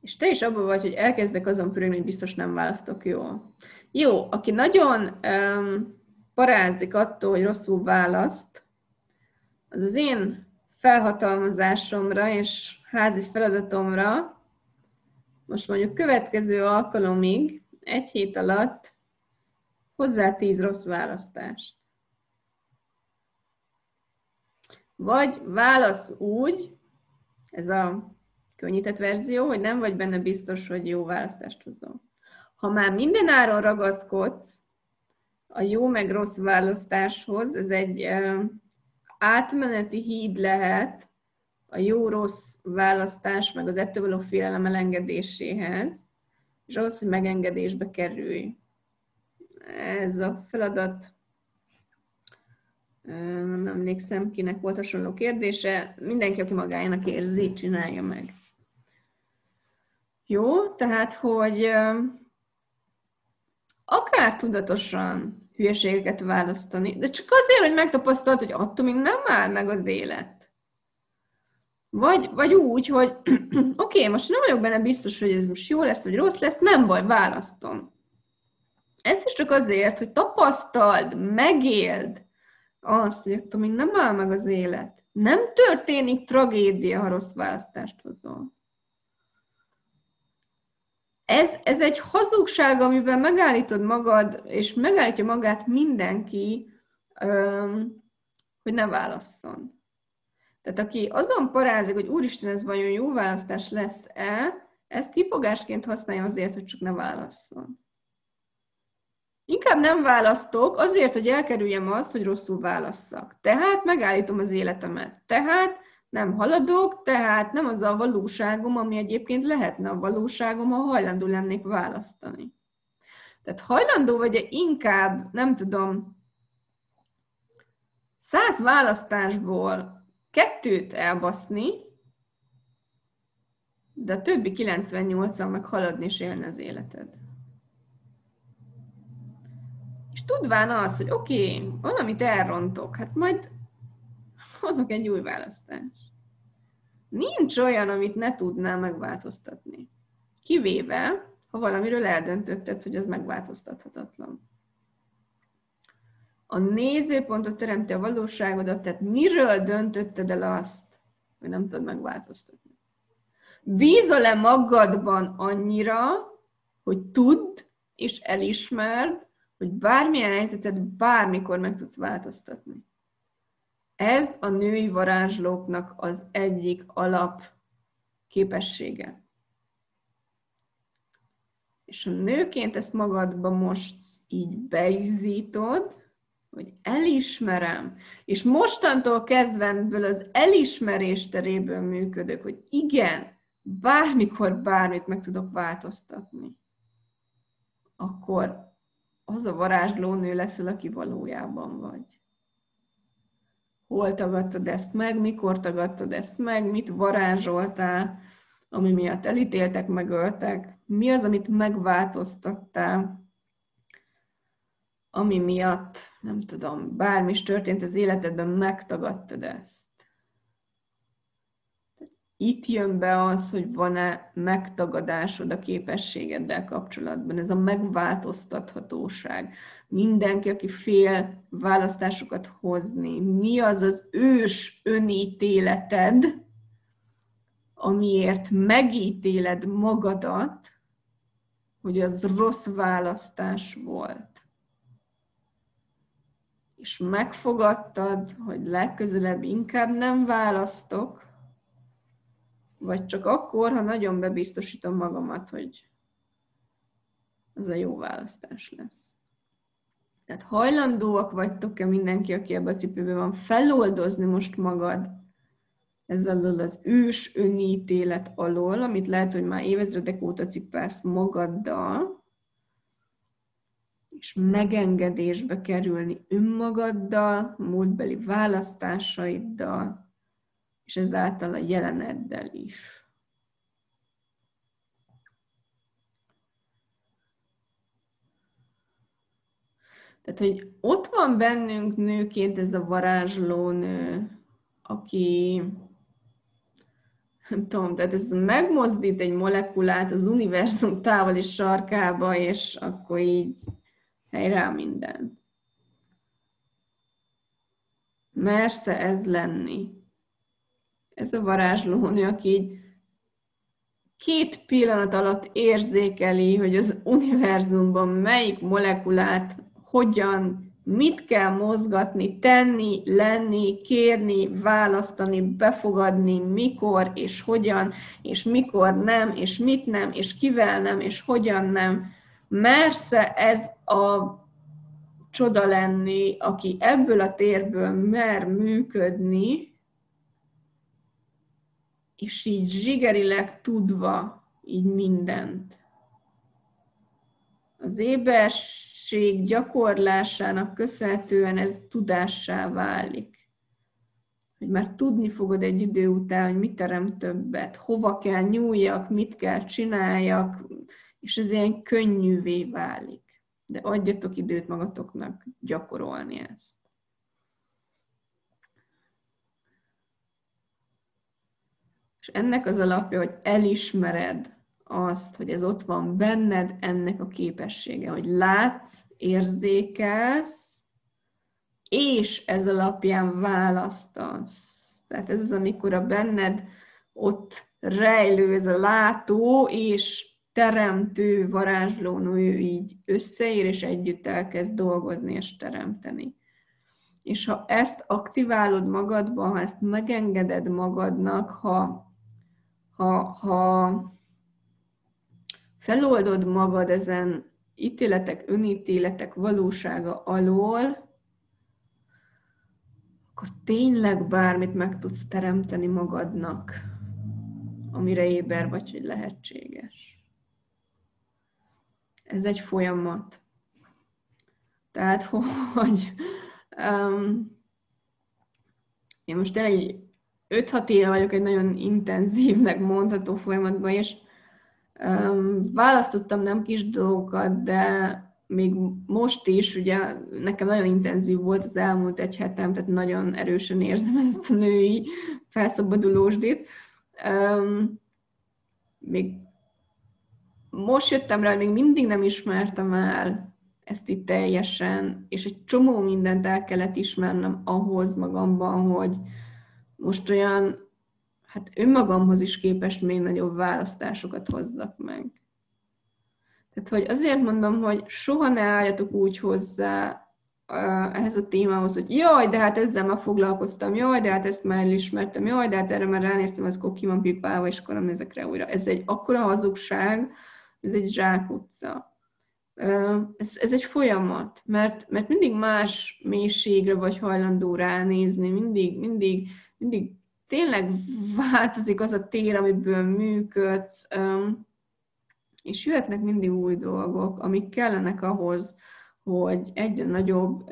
És te is abban vagy, hogy elkezdek azon pörögni, hogy biztos nem választok jól. Jó, aki nagyon parázik attól, hogy rosszul választ, az az én felhatalmazásomra és házi feladatomra most mondjuk következő alkalomig, egy hét alatt hozzá 10 rossz választást. Vagy válasz úgy, ez a könnyített verzió, hogy nem vagy benne biztos, hogy jó választást hozol. Ha már mindenáron ragaszkodsz a jó meg rossz választáshoz, ez egy átmeneti híd lehet a jó-rossz választás meg az ettől való félelem elengedéséhez, és ahhoz, hogy megengedésbe kerülj. Ez a feladat, nem emlékszem, kinek volt hasonló kérdése, mindenki, aki magának érzi, csinálja meg. Jó, tehát, hogy akár tudatosan hülyeségeket választani, de csak azért, hogy megtapasztalt, hogy attól még nem áll meg az élet. Vagy úgy, hogy oké, most nem vagyok benne biztos, hogy ez most jó lesz, vagy rossz lesz, nem baj, választom. Ezt is csak azért, hogy tapasztald, megéld azt, hogy attól még nem áll meg az élet. Nem történik tragédia, ha rossz választást hozol. Ez egy hazugság, amivel megállítod magad, és megállítja magát mindenki, hogy ne válasszon. Tehát aki azon parázik, hogy úristen, ez vajon jó választás lesz-e, ezt kifogásként használja azért, hogy csak ne válasszon. Inkább nem választok azért, hogy elkerüljem azt, hogy rosszul válasszak. Tehát megállítom az életemet. Tehát nem haladok, tehát nem az a valóságom, ami egyébként lehetne a valóságom, ha hajlandó lennék választani. Tehát hajlandó vagy-e inkább, nem tudom, 100 választásból 2-t elbaszni, de a többi 98-an meg haladni és élni az életed. És tudván azt, hogy oké, valamit elrontok, hát majd hozok egy új választást. Nincs olyan, amit ne tudnál megváltoztatni. Kivéve, ha valamiről eldöntötted, hogy az megváltoztathatatlan. A nézőpontot teremti a valóságodat, tehát miről döntötted el azt, hogy nem tudod megváltoztatni. Bízol-e magadban annyira, hogy tudd és elismerd, hogy bármilyen helyzetet bármikor meg tudsz változtatni. Ez a női varázslóknak az egyik alap képessége. És ha nőként ezt magadba most így beizzítod, hogy elismerem, és mostantól kezdve ebből az elismerés teréből működök, hogy igen, bármikor bármit meg tudok változtatni, akkor az a varázslónő leszel, aki valójában vagy. Hol tagadtad ezt meg, mikor tagadtad ezt meg, mit varázsoltál, ami miatt elítéltek, megöltek, mi az, amit megváltoztattál, ami miatt, nem tudom, bármi is történt az életedben, megtagadtad ezt. Itt jön be az, hogy van-e megtagadásod a képességeddel kapcsolatban. Ez a megváltoztathatóság. Mindenki, aki fél választásokat hozni, mi az az ős önítéleted, amiért megítéled magadat, hogy az rossz választás volt. És megfogadtad, hogy legközelebb inkább nem választok, vagy csak akkor, ha nagyon bebiztosítom magamat, hogy az a jó választás lesz. Tehát hajlandóak vagytok-e mindenki, aki ebben a cipőben van, feloldozni most magad ezzel az ős önítélet alól, amit lehet, hogy már évezredek óta cipelsz magaddal, és megengedésbe kerülni önmagaddal, múltbeli választásaiddal, és ezáltal a jeleneddel is. Tehát, hogy ott van bennünk nőként ez a varázslónő, aki nem tudom, tehát ez megmozdít egy molekulát az univerzum távoli sarkába, és akkor így helyreáll minden. Mersze ez lenni. Ez a varázslónő, aki így 2 pillanat alatt érzékeli, hogy az univerzumban melyik molekulát, hogyan, mit kell mozgatni, tenni, lenni, kérni, választani, befogadni, mikor és hogyan, és mikor nem, és mit nem, és kivel nem, és hogyan nem. Mersze ez a csoda lenni, aki ebből a térből mer működni, és így zsigerileg tudva így mindent. Az éberség gyakorlásának köszönhetően ez tudássá válik. Hogy már tudni fogod egy idő után, hogy mit terem többet, hova kell nyúljak, mit kell csináljak, és ez ilyen könnyűvé válik. De adjatok időt magatoknak gyakorolni ezt. És ennek az alapja, hogy elismered azt, hogy ez ott van benned, ennek a képessége, hogy látsz, érzékelsz, és ez alapján választasz. Tehát ez az, amikor a benned ott rejlő, ez a látó és teremtő varázslónő így összeér, és együtt elkezd dolgozni és teremteni. És ha ezt aktiválod magadban, ha ezt megengeded magadnak, ha feloldod magad ezen ítéletek, önítéletek valósága alól, akkor tényleg bármit meg tudsz teremteni magadnak, amire éber vagy, hogy lehetséges. Ez egy folyamat. Tehát, hogy én most tényleg 5-6 éve vagyok egy nagyon intenzívnek mondható folyamatban, és választottam nem kis dolgokat, de még most is, ugye nekem nagyon intenzív volt az elmúlt egy hetem, tehát nagyon erősen érzem ezt a női felszabadulósdét. Még most jöttem rá, hogy még mindig nem ismertem el ezt itt teljesen, és egy csomó mindent el kellett ismernem ahhoz magamban, hogy most olyan, hát önmagamhoz is képest még nagyobb választásokat hozzak meg. Tehát, hogy azért mondom, hogy soha ne álljatok úgy hozzá ehhez a témához, hogy jaj, de hát ezzel már foglalkoztam, jaj, de hát ezt már elismertem, jaj, de hát erre már ránéztem, ez akkor ki van pipálva, és akkor nem ezekre újra. Ez egy akkora hazugság, ez egy zsákutca. Ez egy folyamat, mert mindig más mélységre vagy hajlandó ránézni, mindig tényleg változik az a tér, amiből működsz, és jöhetnek mindig új dolgok, amik kellenek ahhoz, hogy egyre nagyobb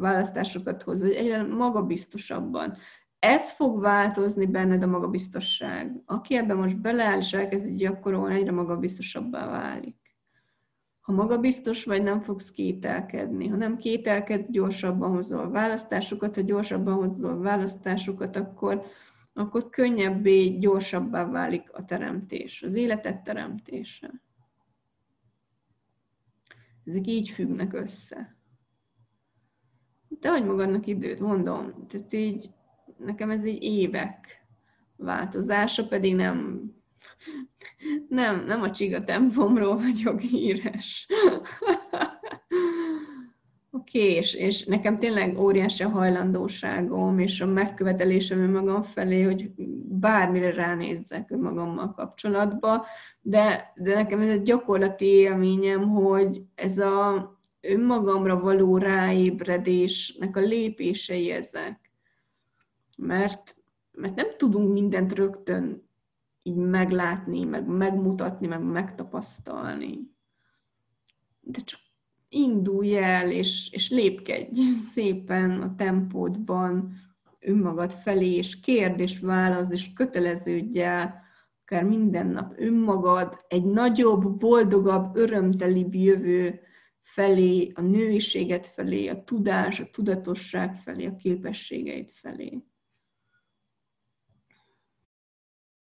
választásokat hoz, vagy egyre magabiztosabban. Ez fog változni benned a magabiztosság. Aki ebben most beleáll és elkezdi gyakorolni, egyre magabiztosabbá válik. Ha magabiztos vagy, nem fogsz kételkedni. Ha nem kételkedsz, gyorsabban hozol választásokat, ha gyorsabban hozol választásokat, akkor könnyebbé, gyorsabbá válik a teremtés, az életed teremtése. Ezek így függnek össze. De adj magadnak időt, mondom. Tehát így, nekem ez így évek változása, pedig nem a csiga tempomról vagyok híres. Oké, és nekem tényleg óriási a hajlandóságom, és a megkövetelésem önmagam felé, hogy bármire ránézzek önmagammal kapcsolatba, de nekem ez egy gyakorlati élményem, hogy ez a önmagamra való ráébredésnek a lépései ezek. Mert nem tudunk mindent rögtön így meglátni, meg megmutatni, meg megtapasztalni. De csak indulj el, és lépkedj szépen a tempódban önmagad felé, és kérd, és válaszd, és köteleződj el, akár minden nap önmagad, egy nagyobb, boldogabb, örömtelibb jövő felé, a nőiséget felé, a tudás, a tudatosság felé, a képességeid felé.